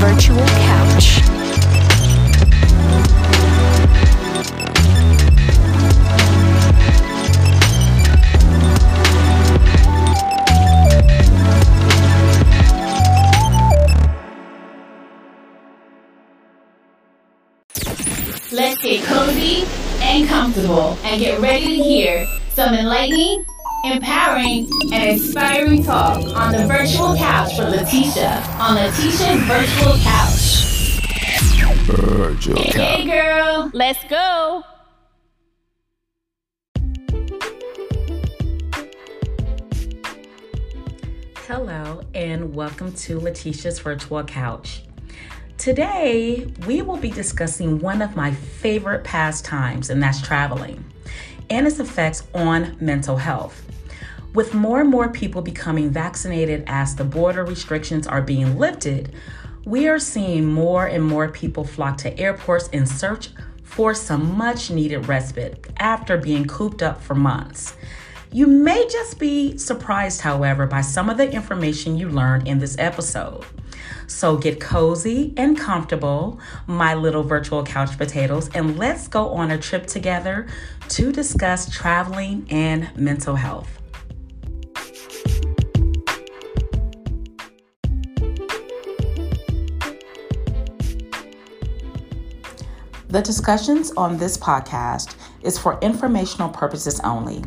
Virtual Couch. Let's get cozy and comfortable and get ready to hear some enlightening, empowering, and inspiring talk on the Virtual Couch for Leticia on Leticia's Virtual Couch. Virtual Couch. Hey girl, let's go. Hello and welcome to Leticia's Virtual Couch. Today, we will be discussing one of my favorite pastimes, and that's traveling, and its effects on mental health. With more and more people becoming vaccinated as the border restrictions are being lifted, we are seeing more and more people flock to airports in search for some much needed respite after being cooped up for months. You may just be surprised, however, by some of the information you learned in this episode. So get cozy and comfortable, my little virtual couch potatoes, and let's go on a trip together to discuss traveling and mental health. The discussions on this podcast is for informational purposes only.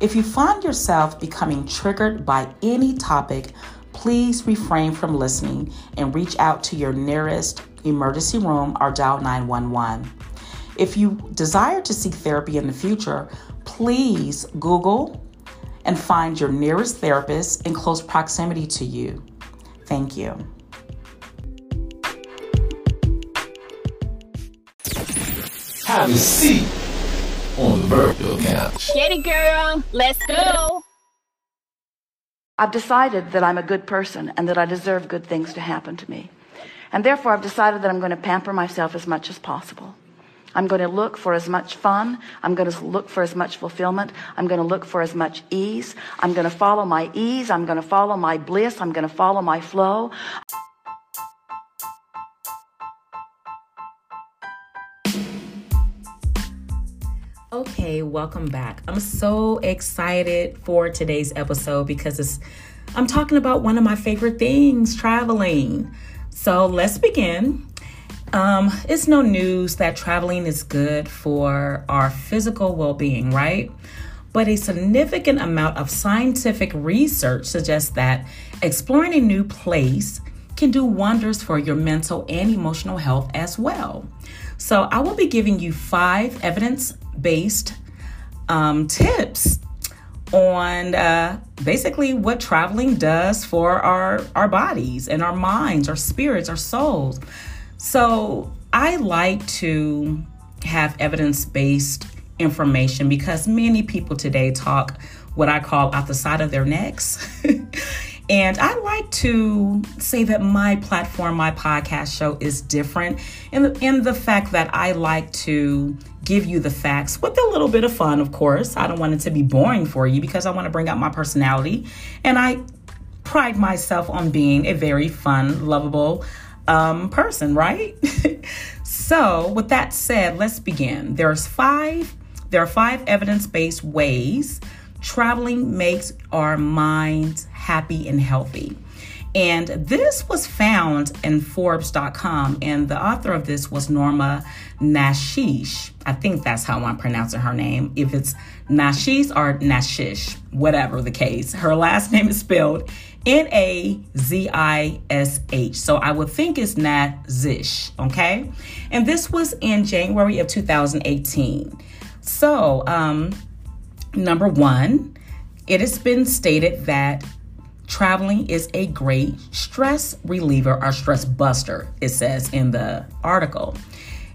If you find yourself becoming triggered by any topic, please refrain from listening and reach out to your nearest emergency room or dial 911. If you desire to seek therapy in the future, please Google and find your nearest therapist in close proximity to you. Thank you. Have a seat on the virtual couch. Get it, girl. Let's go. I've decided that I'm a good person and that I deserve good things to happen to me. And therefore, I've decided that I'm going to pamper myself as much as possible. I'm going to look for as much fun. I'm going to look for as much fulfillment. I'm going to look for as much ease. I'm going to follow my ease. I'm going to follow my bliss. I'm going to follow my flow. Okay, welcome back. I'm so excited for today's episode because I'm talking about one of my favorite things, traveling. So let's begin. It's no news that traveling is good for our physical well-being, right? But a significant amount of scientific research suggests that exploring a new place can do wonders for your mental and emotional health as well. So I will be giving you 5 evidence-based tips on basically what traveling does for our bodies and our minds, our spirits, our souls. So I like to have evidence-based information because many people today talk what I call out the side of their necks. And I like to say that my platform, my podcast show is different in the fact that I like to give you the facts with a little bit of fun, of course. I don't want it to be boring for you because I want to bring out my personality. And I pride myself on being a very fun, lovable person, right? So with that said, let's begin. There are five evidence-based ways traveling makes our minds happy and healthy. And this was found in Forbes.com, and the author of this was Norma Nazish. I think that's how I'm pronouncing her name. If it's Nazish or Nazish, whatever the case, her last name is spelled Nazish. So I would think it's Nazish, okay? And this was in January of 2018. So, number one, it has been stated that traveling is a great stress reliever or stress buster, it says in the article.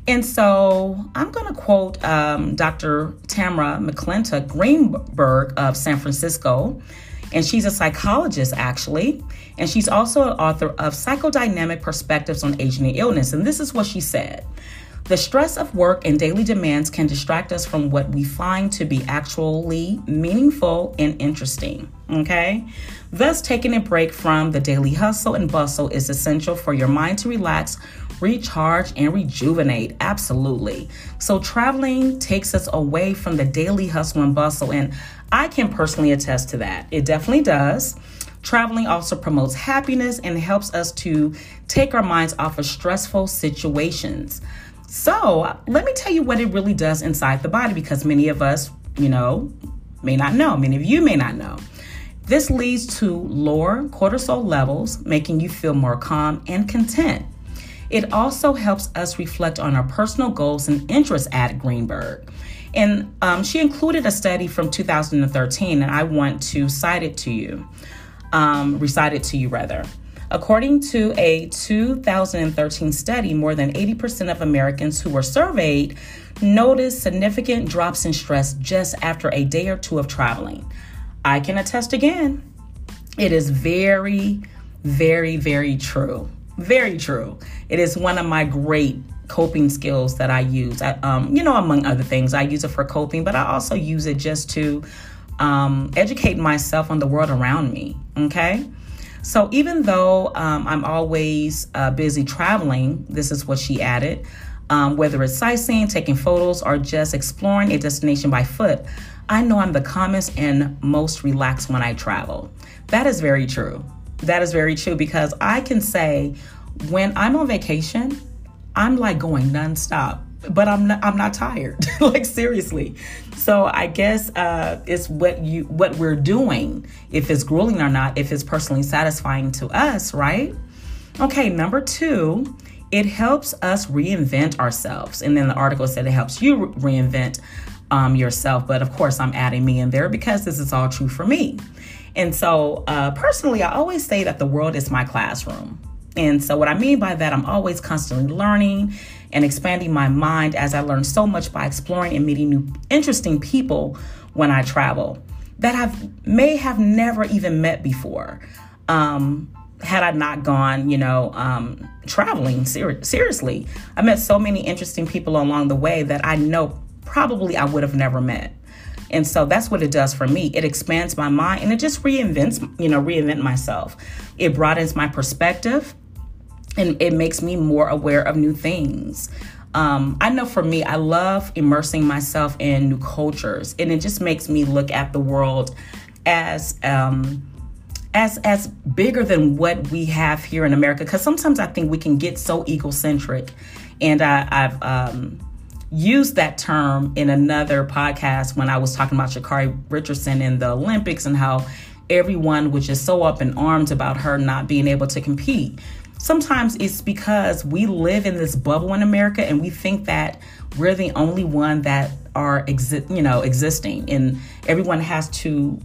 And so I'm going to quote Dr. Tamara McClenta Greenberg of San Francisco, and she's a psychologist, actually, and she's also an author of Psychodynamic Perspectives on Aging and Illness. And this is what she said. The stress of work and daily demands can distract us from what we find to be actually meaningful and interesting, okay? Thus, taking a break from the daily hustle and bustle is essential for your mind to relax, recharge, and rejuvenate. Absolutely. So traveling takes us away from the daily hustle and bustle, and I can personally attest to that. It definitely does. Traveling also promotes happiness and helps us to take our minds off of stressful situations. So let me tell you what it really does inside the body, because many of us, may not know. Many of you may not know. This leads to lower cortisol levels, making you feel more calm and content. It also helps us reflect on our personal goals and interests at Greenberg. And she included a study from 2013, and I want to cite it to you. Recite it to you rather. According to a 2013 study, more than 80% of Americans who were surveyed noticed significant drops in stress just after a day or two of traveling. I can attest again, it is very, very, very true. Very true. It is one of my great coping skills that I use. I among other things, I use it for coping, but I also use it just to educate myself on the world around me, okay? So even though I'm always busy traveling, this is what she added, whether it's sightseeing, taking photos, or just exploring a destination by foot, I know I'm the calmest and most relaxed when I travel. That is very true. That is very true, because I can say when I'm on vacation, I'm like going nonstop. But I'm not tired, like seriously. So I guess it's what we're doing, if it's grueling or not, if it's personally satisfying to us, right? Okay, number 2, it helps us reinvent ourselves. And then the article said it helps you reinvent yourself. But of course, I'm adding me in there because this is all true for me. And so personally, I always say that the world is my classroom. And so what I mean by that, I'm always constantly learning and expanding my mind, as I learn so much by exploring and meeting new interesting people when I travel that I may have never even met before had I not gone, traveling seriously. I met so many interesting people along the way that I know probably I would have never met. And so that's what it does for me. It expands my mind and it just reinvent myself. It broadens my perspective. And it makes me more aware of new things. I know for me, I love immersing myself in new cultures. And it just makes me look at the world as bigger than what we have here in America. Because sometimes I think we can get so egocentric. And I've used that term in another podcast when I was talking about Sha'Carri Richardson in the Olympics and how everyone was just so up in arms about her not being able to compete. Sometimes it's because we live in this bubble in America and we think that we're the only one that are existing and everyone has to,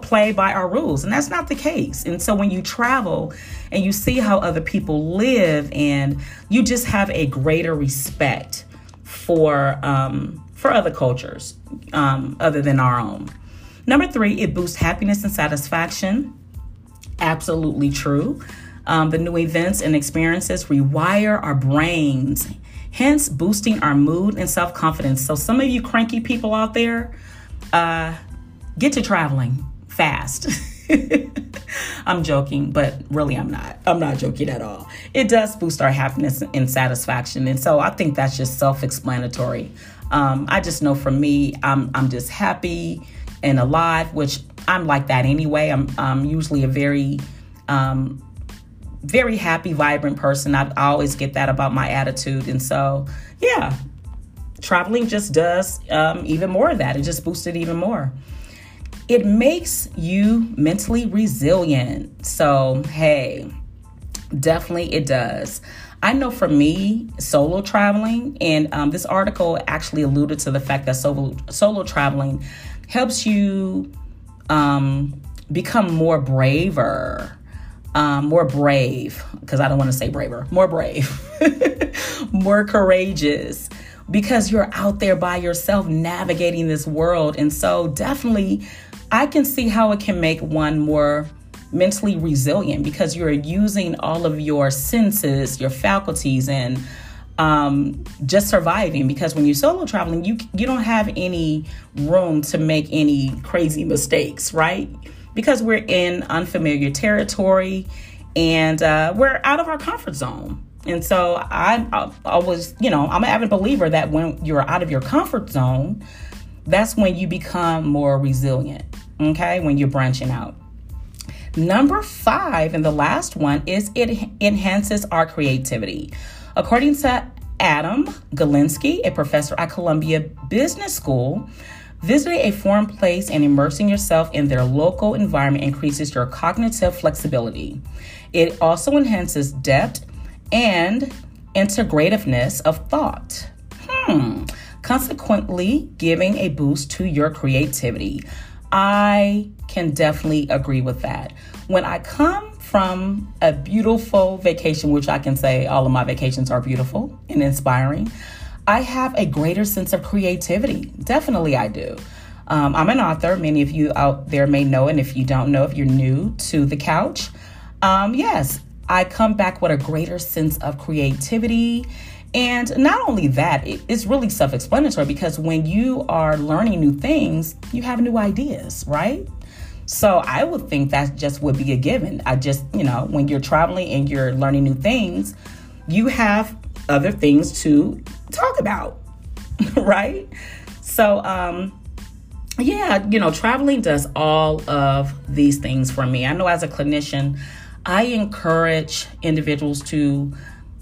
play by our rules. And that's not the case. And so when you travel and you see how other people live, and you just have a greater respect for other cultures other than our own. Number 3, it boosts happiness and satisfaction. Absolutely true. The new events and experiences rewire our brains, hence boosting our mood and self-confidence. So some of you cranky people out there, get to traveling fast. I'm joking, but really I'm not. I'm not joking at all. It does boost our happiness and satisfaction. And so I think that's just self-explanatory. I just know for me, I'm just happy and alive, which I'm like that anyway. I'm usually a very happy, vibrant person. I always get that about my attitude. And so, yeah, traveling just does even more of that. It just boosts it even more. It makes you mentally resilient. So, hey, definitely it does. I know for me, solo traveling, and this article actually alluded to the fact that solo traveling helps you become more brave, more courageous, because you're out there by yourself navigating this world. And so definitely I can see how it can make one more mentally resilient, because you're using all of your senses, your faculties, and just surviving, because when you're solo traveling, you don't have any room to make any crazy mistakes, right? Because we're in unfamiliar territory and we're out of our comfort zone. And so I always, I'm an avid believer that when you're out of your comfort zone, that's when you become more resilient, okay? When you're branching out. Number 5, and the last one, is it enhances our creativity. According to Adam Galinsky, a professor at Columbia Business School, visiting a foreign place and immersing yourself in their local environment increases your cognitive flexibility. It also enhances depth and integrativeness of thought. Consequently, giving a boost to your creativity. I can definitely agree with that. When I come from a beautiful vacation, which I can say all of my vacations are beautiful and inspiring, I have a greater sense of creativity. Definitely I do. I'm an author. Many of you out there may know, and if you don't know, if you're new to the couch, yes, I come back with a greater sense of creativity. And not only that, it's really self-explanatory, because when you are learning new things, you have new ideas, right? So I would think that just would be a given. When you're traveling and you're learning new things, you have other things to talk about, right? So, traveling does all of these things for me. I know as a clinician, I encourage individuals to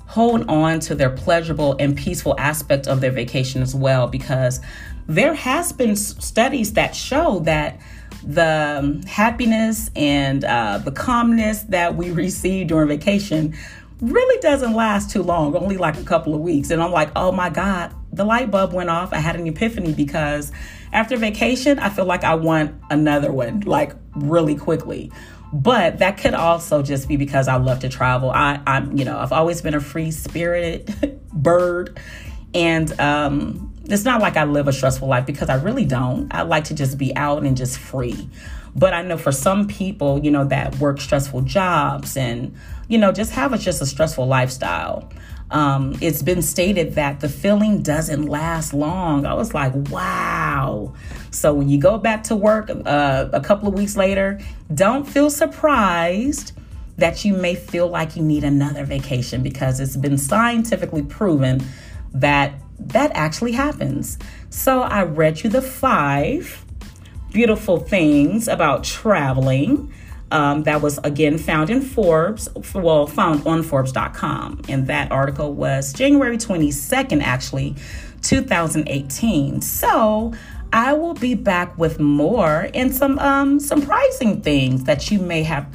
hold on to their pleasurable and peaceful aspect of their vacation as well, because there has been studies that show that the happiness and the calmness that we receive during vacation really doesn't last too long, only like a couple of weeks. And I'm like, oh my God, the light bulb went off. I had an epiphany, because after vacation, I feel like I want another one, like really quickly. But that could also just be because I love to travel. I've always been a free-spirited bird. And it's not like I live a stressful life, because I really don't. I like to just be out and just free. But I know for some people, that work stressful jobs and, just have just a stressful lifestyle. It's been stated that the feeling doesn't last long. I was like, wow. So when you go back to work a couple of weeks later, don't feel surprised that you may feel like you need another vacation, because it's been scientifically proven that actually happens. So I read you the 5 beautiful things about traveling. That was, again, found on Forbes.com. And that article was January 22nd, actually, 2018. So I will be back with more and some surprising things that you may have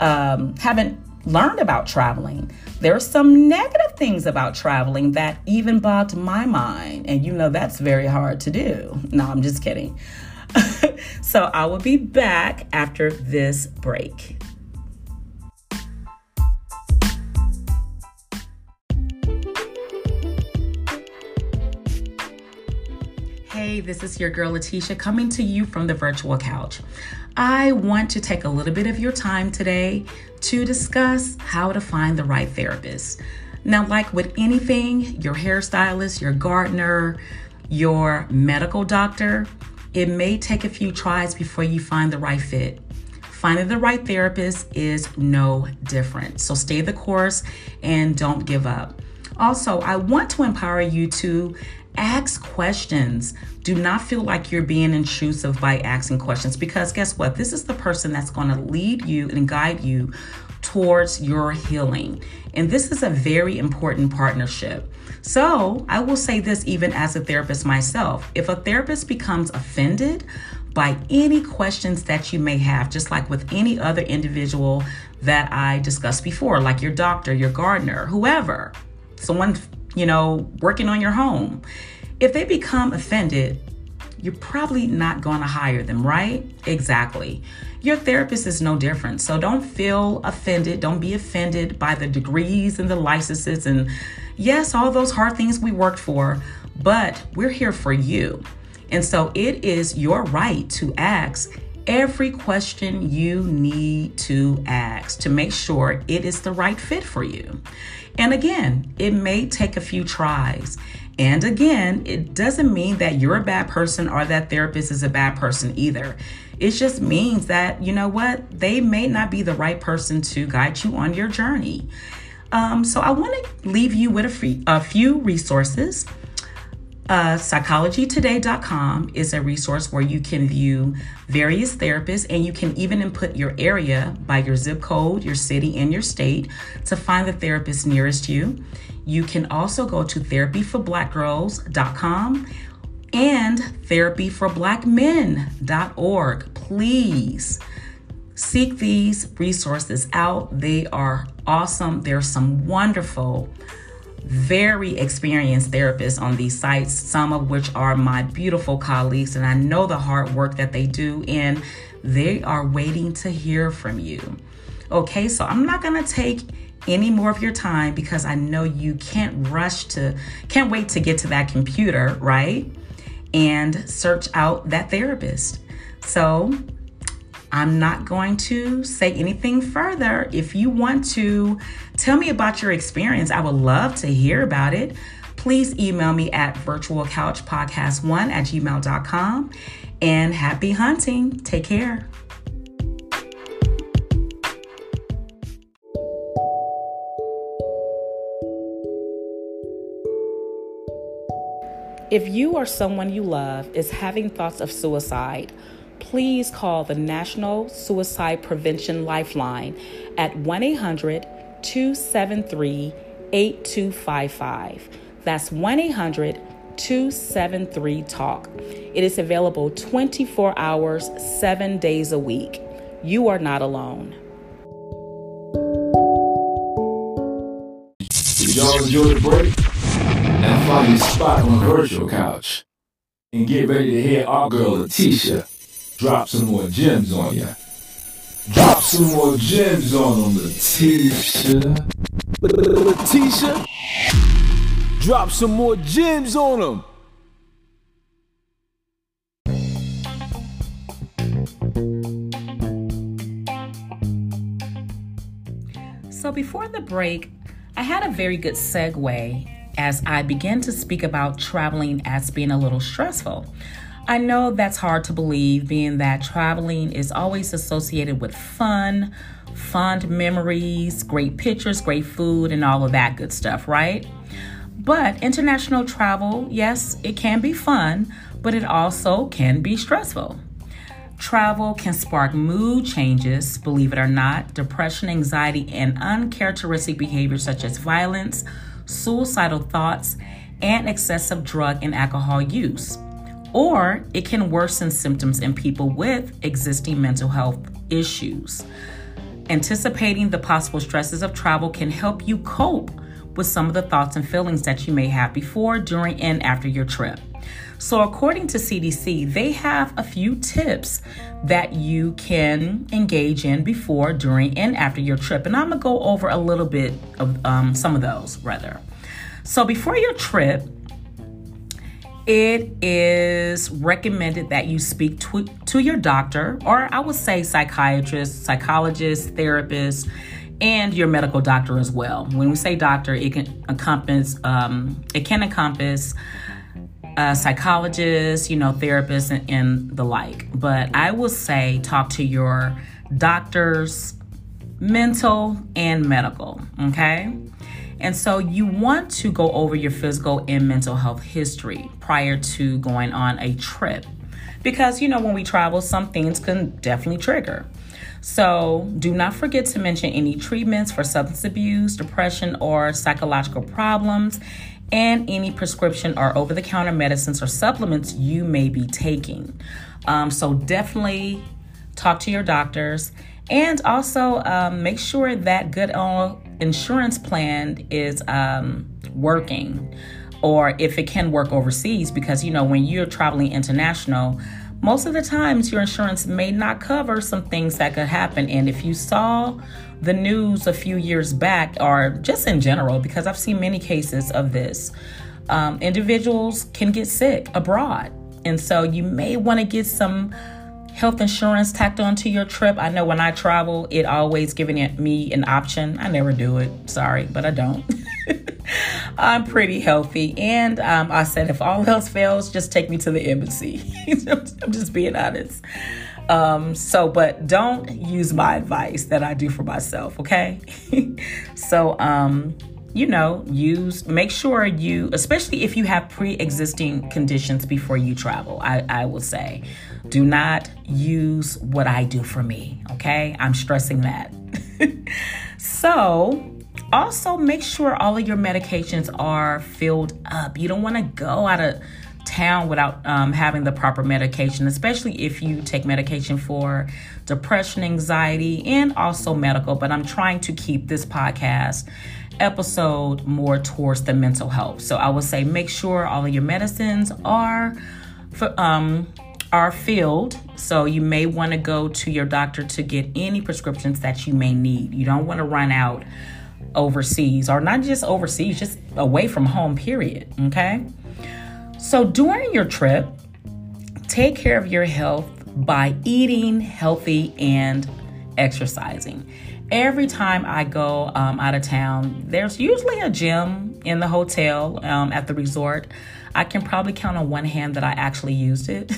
haven't learned about traveling. There are some negative things about traveling that even bogged my mind. And that's very hard to do. No, I'm just kidding. So I will be back after this break. Hey, this is your girl Leticia coming to you from the virtual couch. I want to take a little bit of your time today to discuss how to find the right therapist. Now, like with anything, your hairstylist, your gardener, your medical doctor, it may take a few tries before you find the right fit. Finding the right therapist is no different. So stay the course and don't give up. Also, I want to empower you to ask questions. Do not feel like you're being intrusive by asking questions, because guess what? This is the person that's going to lead you and guide you towards your healing. And this is a very important partnership. So I will say this, even as a therapist myself, if a therapist becomes offended by any questions that you may have, just like with any other individual that I discussed before, like your doctor, your gardener, whoever, someone, working on your home, if they become offended, you're probably not going to hire them, right? Exactly. Your therapist is no different. So don't feel offended. Don't be offended by the degrees and the licenses and yes, all those hard things we worked for, but we're here for you. And so it is your right to ask every question you need to ask to make sure it is the right fit for you. And again, it may take a few tries. And again, it doesn't mean that you're a bad person or that therapist is a bad person either. It just means that, you know what, they may not be the right person to guide you on your journey. So I want to leave you with a few resources. Psychologytoday.com is a resource where you can view various therapists, and you can even input your area by your zip code, your city, and your state to find the therapist nearest you. You can also go to therapyforblackgirls.com and therapyforblackmen.org. Please seek these resources out. They are awesome. There are some wonderful, very experienced therapists on these sites, some of which are my beautiful colleagues, and I know the hard work that they do, and they are waiting to hear from you. Okay, so I'm not going to take any more of your time because I know you can't wait to get to that computer, right? And search out that therapist. So I'm not going to say anything further. If you want to tell me about your experience, I would love to hear about it. Please email me at virtualcouchpodcast1@gmail.com. And happy hunting. Take care. If you or someone you love is having thoughts of suicide, please call the National Suicide Prevention Lifeline at 1-800-273-8255. That's 1-800-273-TALK. It is available 24 hours, 7 days a week. You are not alone. Did y'all enjoy the break? Now find your spot on the virtual couch and get ready to hear our girl Leticia drop some more gems on ya. Drop some more gems on them, Leticia. Leticia, drop some more gems on them. So before the break, I had a very good segue as I began to speak about traveling as being a little stressful. I know that's hard to believe, being that traveling is always associated with fun, fond memories, great pictures, great food, and all of that good stuff, right? But international travel, yes, it can be fun, but it also can be stressful. Travel can spark mood changes, believe it or not, depression, anxiety, and uncharacteristic behaviors such as violence, suicidal thoughts, and excessive drug and alcohol use. Or it can worsen symptoms in people with existing mental health issues. Anticipating the possible stresses of travel can help you cope with some of the thoughts and feelings that you may have before, during, and after your trip. So according to CDC, they have a few tips that you can engage in before, during, and after your trip. And I'm gonna go over a little bit of some of those, rather. So before your trip, it is recommended that you speak to your doctor, or I would say psychiatrist, psychologist, therapist, and your medical doctor as well. When we say doctor, it can encompass psychologists, you know, therapists, and the like. But I will say talk to your doctors, mental and medical, okay? And so you want to go over your physical and mental health history prior to going on a trip. Because, you know, when we travel, some things can definitely trigger. So do not forget to mention any treatments for substance abuse, depression, or psychological problems, and any prescription or over-the-counter medicines or supplements you may be taking. So definitely talk to your doctors. And also make sure that good insurance plan is working, or if it can work overseas, because, you know, when you're traveling international, most of the times your insurance may not cover some things that could happen. And if you saw the news a few years back, or just in general, because I've seen many cases of this, individuals can get sick abroad. And so you may want to get some health insurance tacked onto your trip. I know when I travel, it always giving it me an option. I never do it. Sorry, but I don't. I'm pretty healthy. And I said, if all else fails, just take me to the embassy. I'm just being honest. But don't use my advice that I do for myself. Okay. Make sure you, especially if you have pre-existing conditions before you travel, I will say, do not use what I do for me, okay? I'm stressing that. So, also make sure all of your medications are filled up. You don't want to go out of town without having the proper medication, especially if you take medication for depression, anxiety, and also medical. But I'm trying to keep this podcast episode more towards the mental health. So I would say make sure all of your medicines are filled. So you may want to go to your doctor to get any prescriptions that you may need. You don't want to run out overseas, or not just overseas, just away from home, period. Okay. So during your trip, take care of your health by eating healthy and exercising. Every time I go out of town, there's usually a gym in the hotel at the resort. I can probably count on one hand that I actually used it.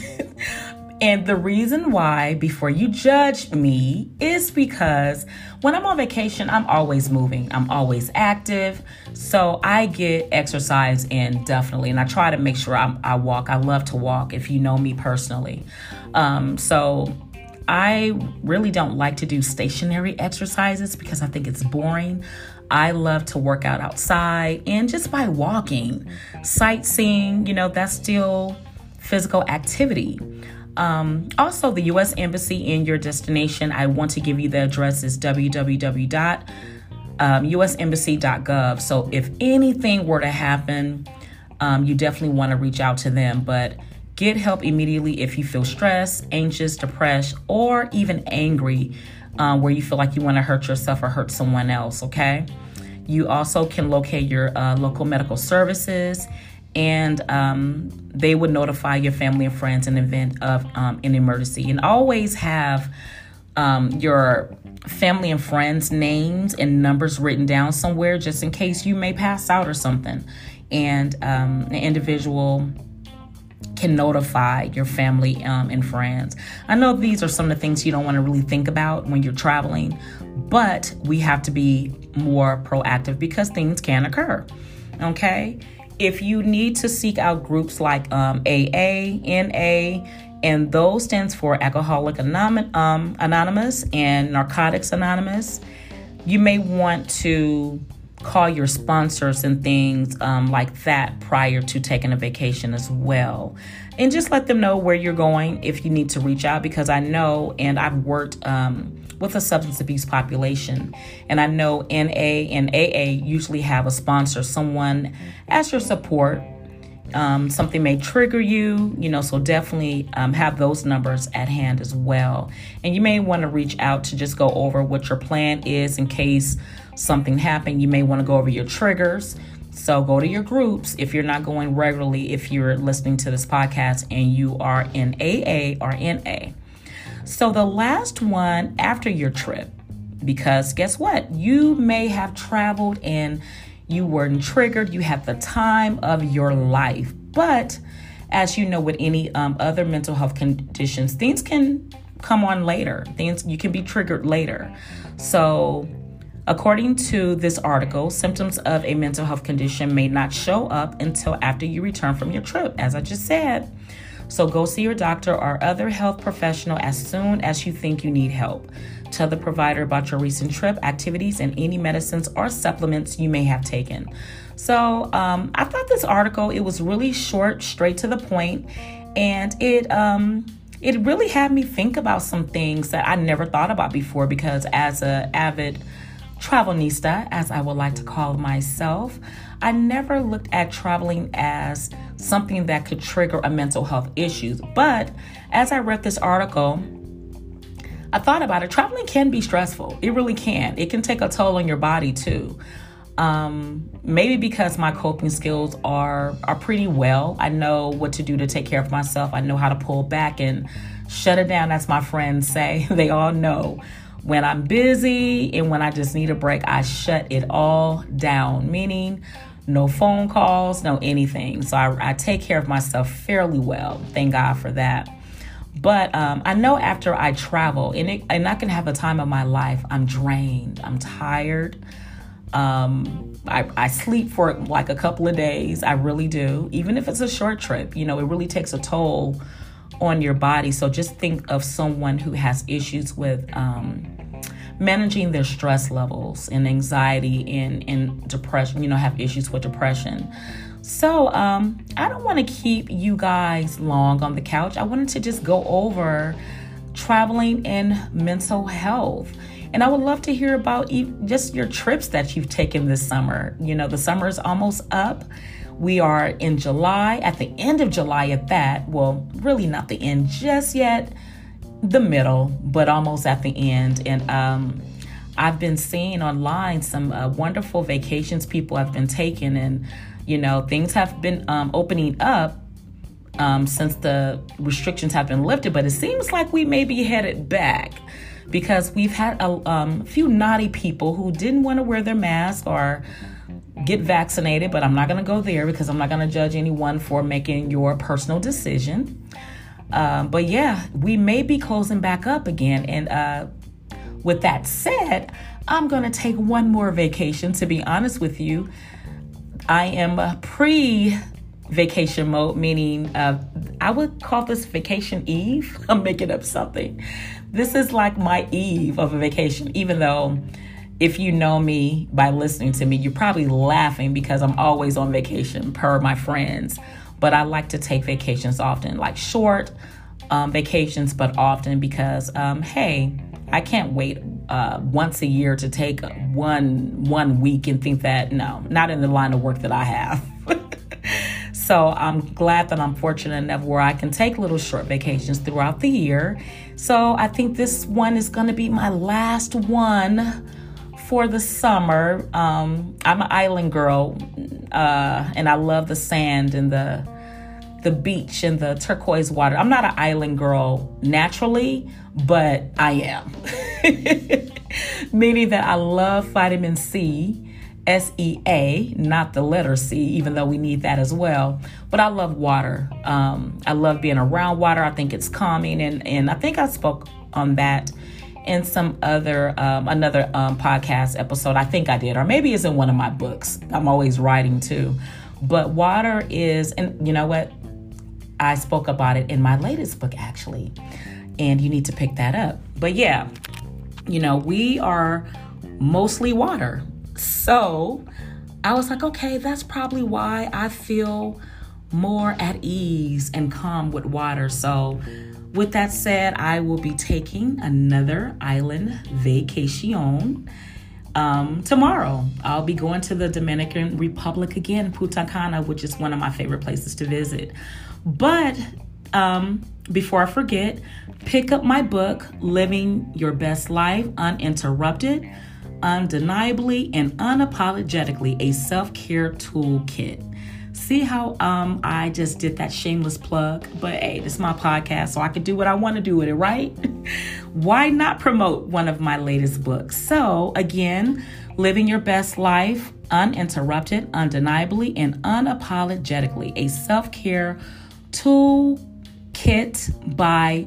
And the reason why, before you judge me, is because when I'm on vacation, I'm always moving. I'm always active. So I get exercise in definitely. And I try to make sure I walk. I love to walk if you know me personally. I really don't like to do stationary exercises because I think it's boring. I love to work out outside, and just by walking, sightseeing, that's still physical activity. Also, the U.S. Embassy in your destination, I want to give you the address, is www.usembassy.gov. So if anything were to happen, you definitely want to reach out to them. But get help immediately if you feel stressed, anxious, depressed, or even angry, where you feel like you want to hurt yourself or hurt someone else, okay? You also can locate your local medical services, and they would notify your family and friends in the event of an emergency. And always have your family and friends' names and numbers written down somewhere, just in case you may pass out or something. And an individual can notify your family and friends. I know these are some of the things you don't want to really think about when you're traveling, but we have to be more proactive because things can occur, okay? If you need to seek out groups like AA, NA, and those stands for Alcoholic Anonymous and Narcotics Anonymous, you may want to call your sponsors and things like that prior to taking a vacation as well. And just let them know where you're going if you need to reach out, because I know, and I've worked with a substance abuse population, and I know NA and AA usually have a sponsor, someone as your support. Something may trigger you, so definitely have those numbers at hand as well. And you may want to reach out to just go over what your plan is in case something happened. You may want to go over your triggers. So go to your groups if you're not going regularly, if you're listening to this podcast and you are in AA or NA. So the last one after your trip, because guess what? You may have traveled and you weren't triggered. You had the time of your life. But as you know, with any other mental health conditions, things can come on later. You can be triggered later. So according to this article, symptoms of a mental health condition may not show up until after you return from your trip, as I just said. So go see your doctor or other health professional as soon as you think you need help. Tell the provider about your recent trip, activities, and any medicines or supplements you may have taken. So I thought this article, it was really short, straight to the point, and it really had me think about some things that I never thought about before, because as an avid travelista, as I would like to call myself, I never looked at traveling as something that could trigger a mental health issue. But as I read this article, I thought about it. Traveling can be stressful. It really can. It can take a toll on your body too. Maybe because my coping skills are pretty well. I know what to do to take care of myself. I know how to pull back and shut it down, as my friends say. They all know when I'm busy and when I just need a break, I shut it all down, meaning no phone calls, no anything. So I take care of myself fairly well. Thank God for that. But I know after I travel, and I can have a time of my life, I'm drained, I'm tired. I sleep for like a couple of days. I really do. Even if it's a short trip, you know, it really takes a toll on your body. So just think of someone who has issues with managing their stress levels and anxiety and depression, you know, have issues with depression. So I don't want to keep you guys long on the couch. I wanted to just go over traveling and mental health. And I would love to hear about just your trips that you've taken this summer. You know, the summer is almost up. We are in July, at the end of July at that. Well, really not the end just yet, the middle, but almost at the end. And I've been seeing online some wonderful vacations people have been taking. And, you know, things have been opening up since the restrictions have been lifted. But it seems like we may be headed back, because we've had a few naughty people who didn't want to wear their mask or get vaccinated, but I'm not going to go there because I'm not going to judge anyone for making your personal decision. But yeah, we may be closing back up again. And with that said, I'm going to take one more vacation. To be honest with you, I am pre-vacation mode, meaning I would call this vacation eve. I'm making up something. This is like my eve of a vacation, even though if you know me by listening to me, you're probably laughing because I'm always on vacation per my friends. But I like to take vacations often, like short vacations, but often because, hey, I can't wait once a year to take one week and think that, no, not in the line of work that I have. So I'm glad that I'm fortunate enough where I can take little short vacations throughout the year. So I think this one is going to be my last one for the summer. I'm an island girl, and I love the sand and the beach and the turquoise water. I'm not an island girl naturally, but I am. Meaning that I love vitamin C. SEA, not the letter C, even though we need that as well. But I love water. I love being around water. I think it's calming. And I think I spoke on that in some other, another podcast episode. I think I did, or maybe it's in one of my books. I'm always writing too. But water is, and you know what? I spoke about it in my latest book actually. And you need to pick that up. But yeah, you know, we are mostly water. So I was like, okay, that's probably why I feel more at ease and calm with water. So with that said, I will be taking another island vacation tomorrow. I'll be going to the Dominican Republic again, Punta Cana, which is one of my favorite places to visit. But before I forget, pick up my book, Living Your Best Life Uninterrupted, Undeniably and Unapologetically, a self-care toolkit. See how I just did that shameless plug? But hey, this is my podcast, so I can do what I want to do with it, right? Why not promote one of my latest books? So again, Living Your Best Life Uninterrupted, Undeniably and Unapologetically, a self-care toolkit by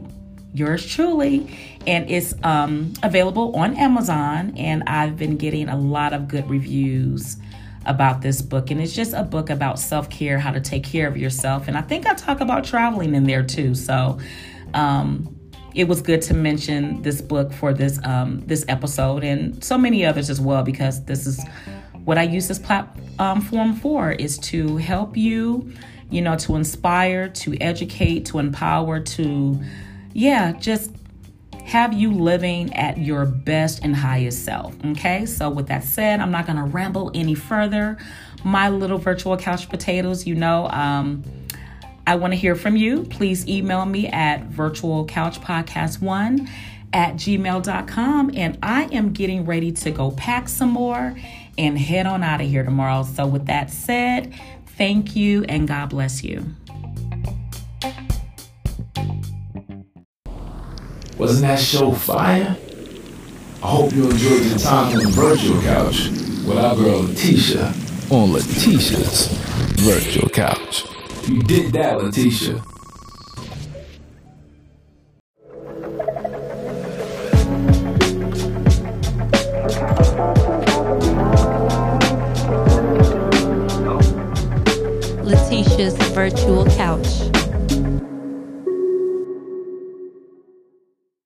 yours truly, and it's available on Amazon, and I've been getting a lot of good reviews about this book. And it's just a book about self-care, how to take care of yourself, and I think I talk about traveling in there too. So it was good to mention this book for this this episode and so many others as well, because this is what I use this platform for, is to help you, you know, to inspire, to educate, to empower, to just have you living at your best and highest self. Okay, so with that said, I'm not going to ramble any further. My little virtual couch potatoes, you know, I want to hear from you. Please email me at virtualcouchpodcast1 at gmail.com. And I am getting ready to go pack some more and head on out of here tomorrow. So with that said, thank you and God bless you. Wasn't that show fire? I hope you enjoyed your time on the virtual couch with our girl Leticia on Leticia's Virtual Couch. You did that, Leticia. Leticia's Virtual Couch.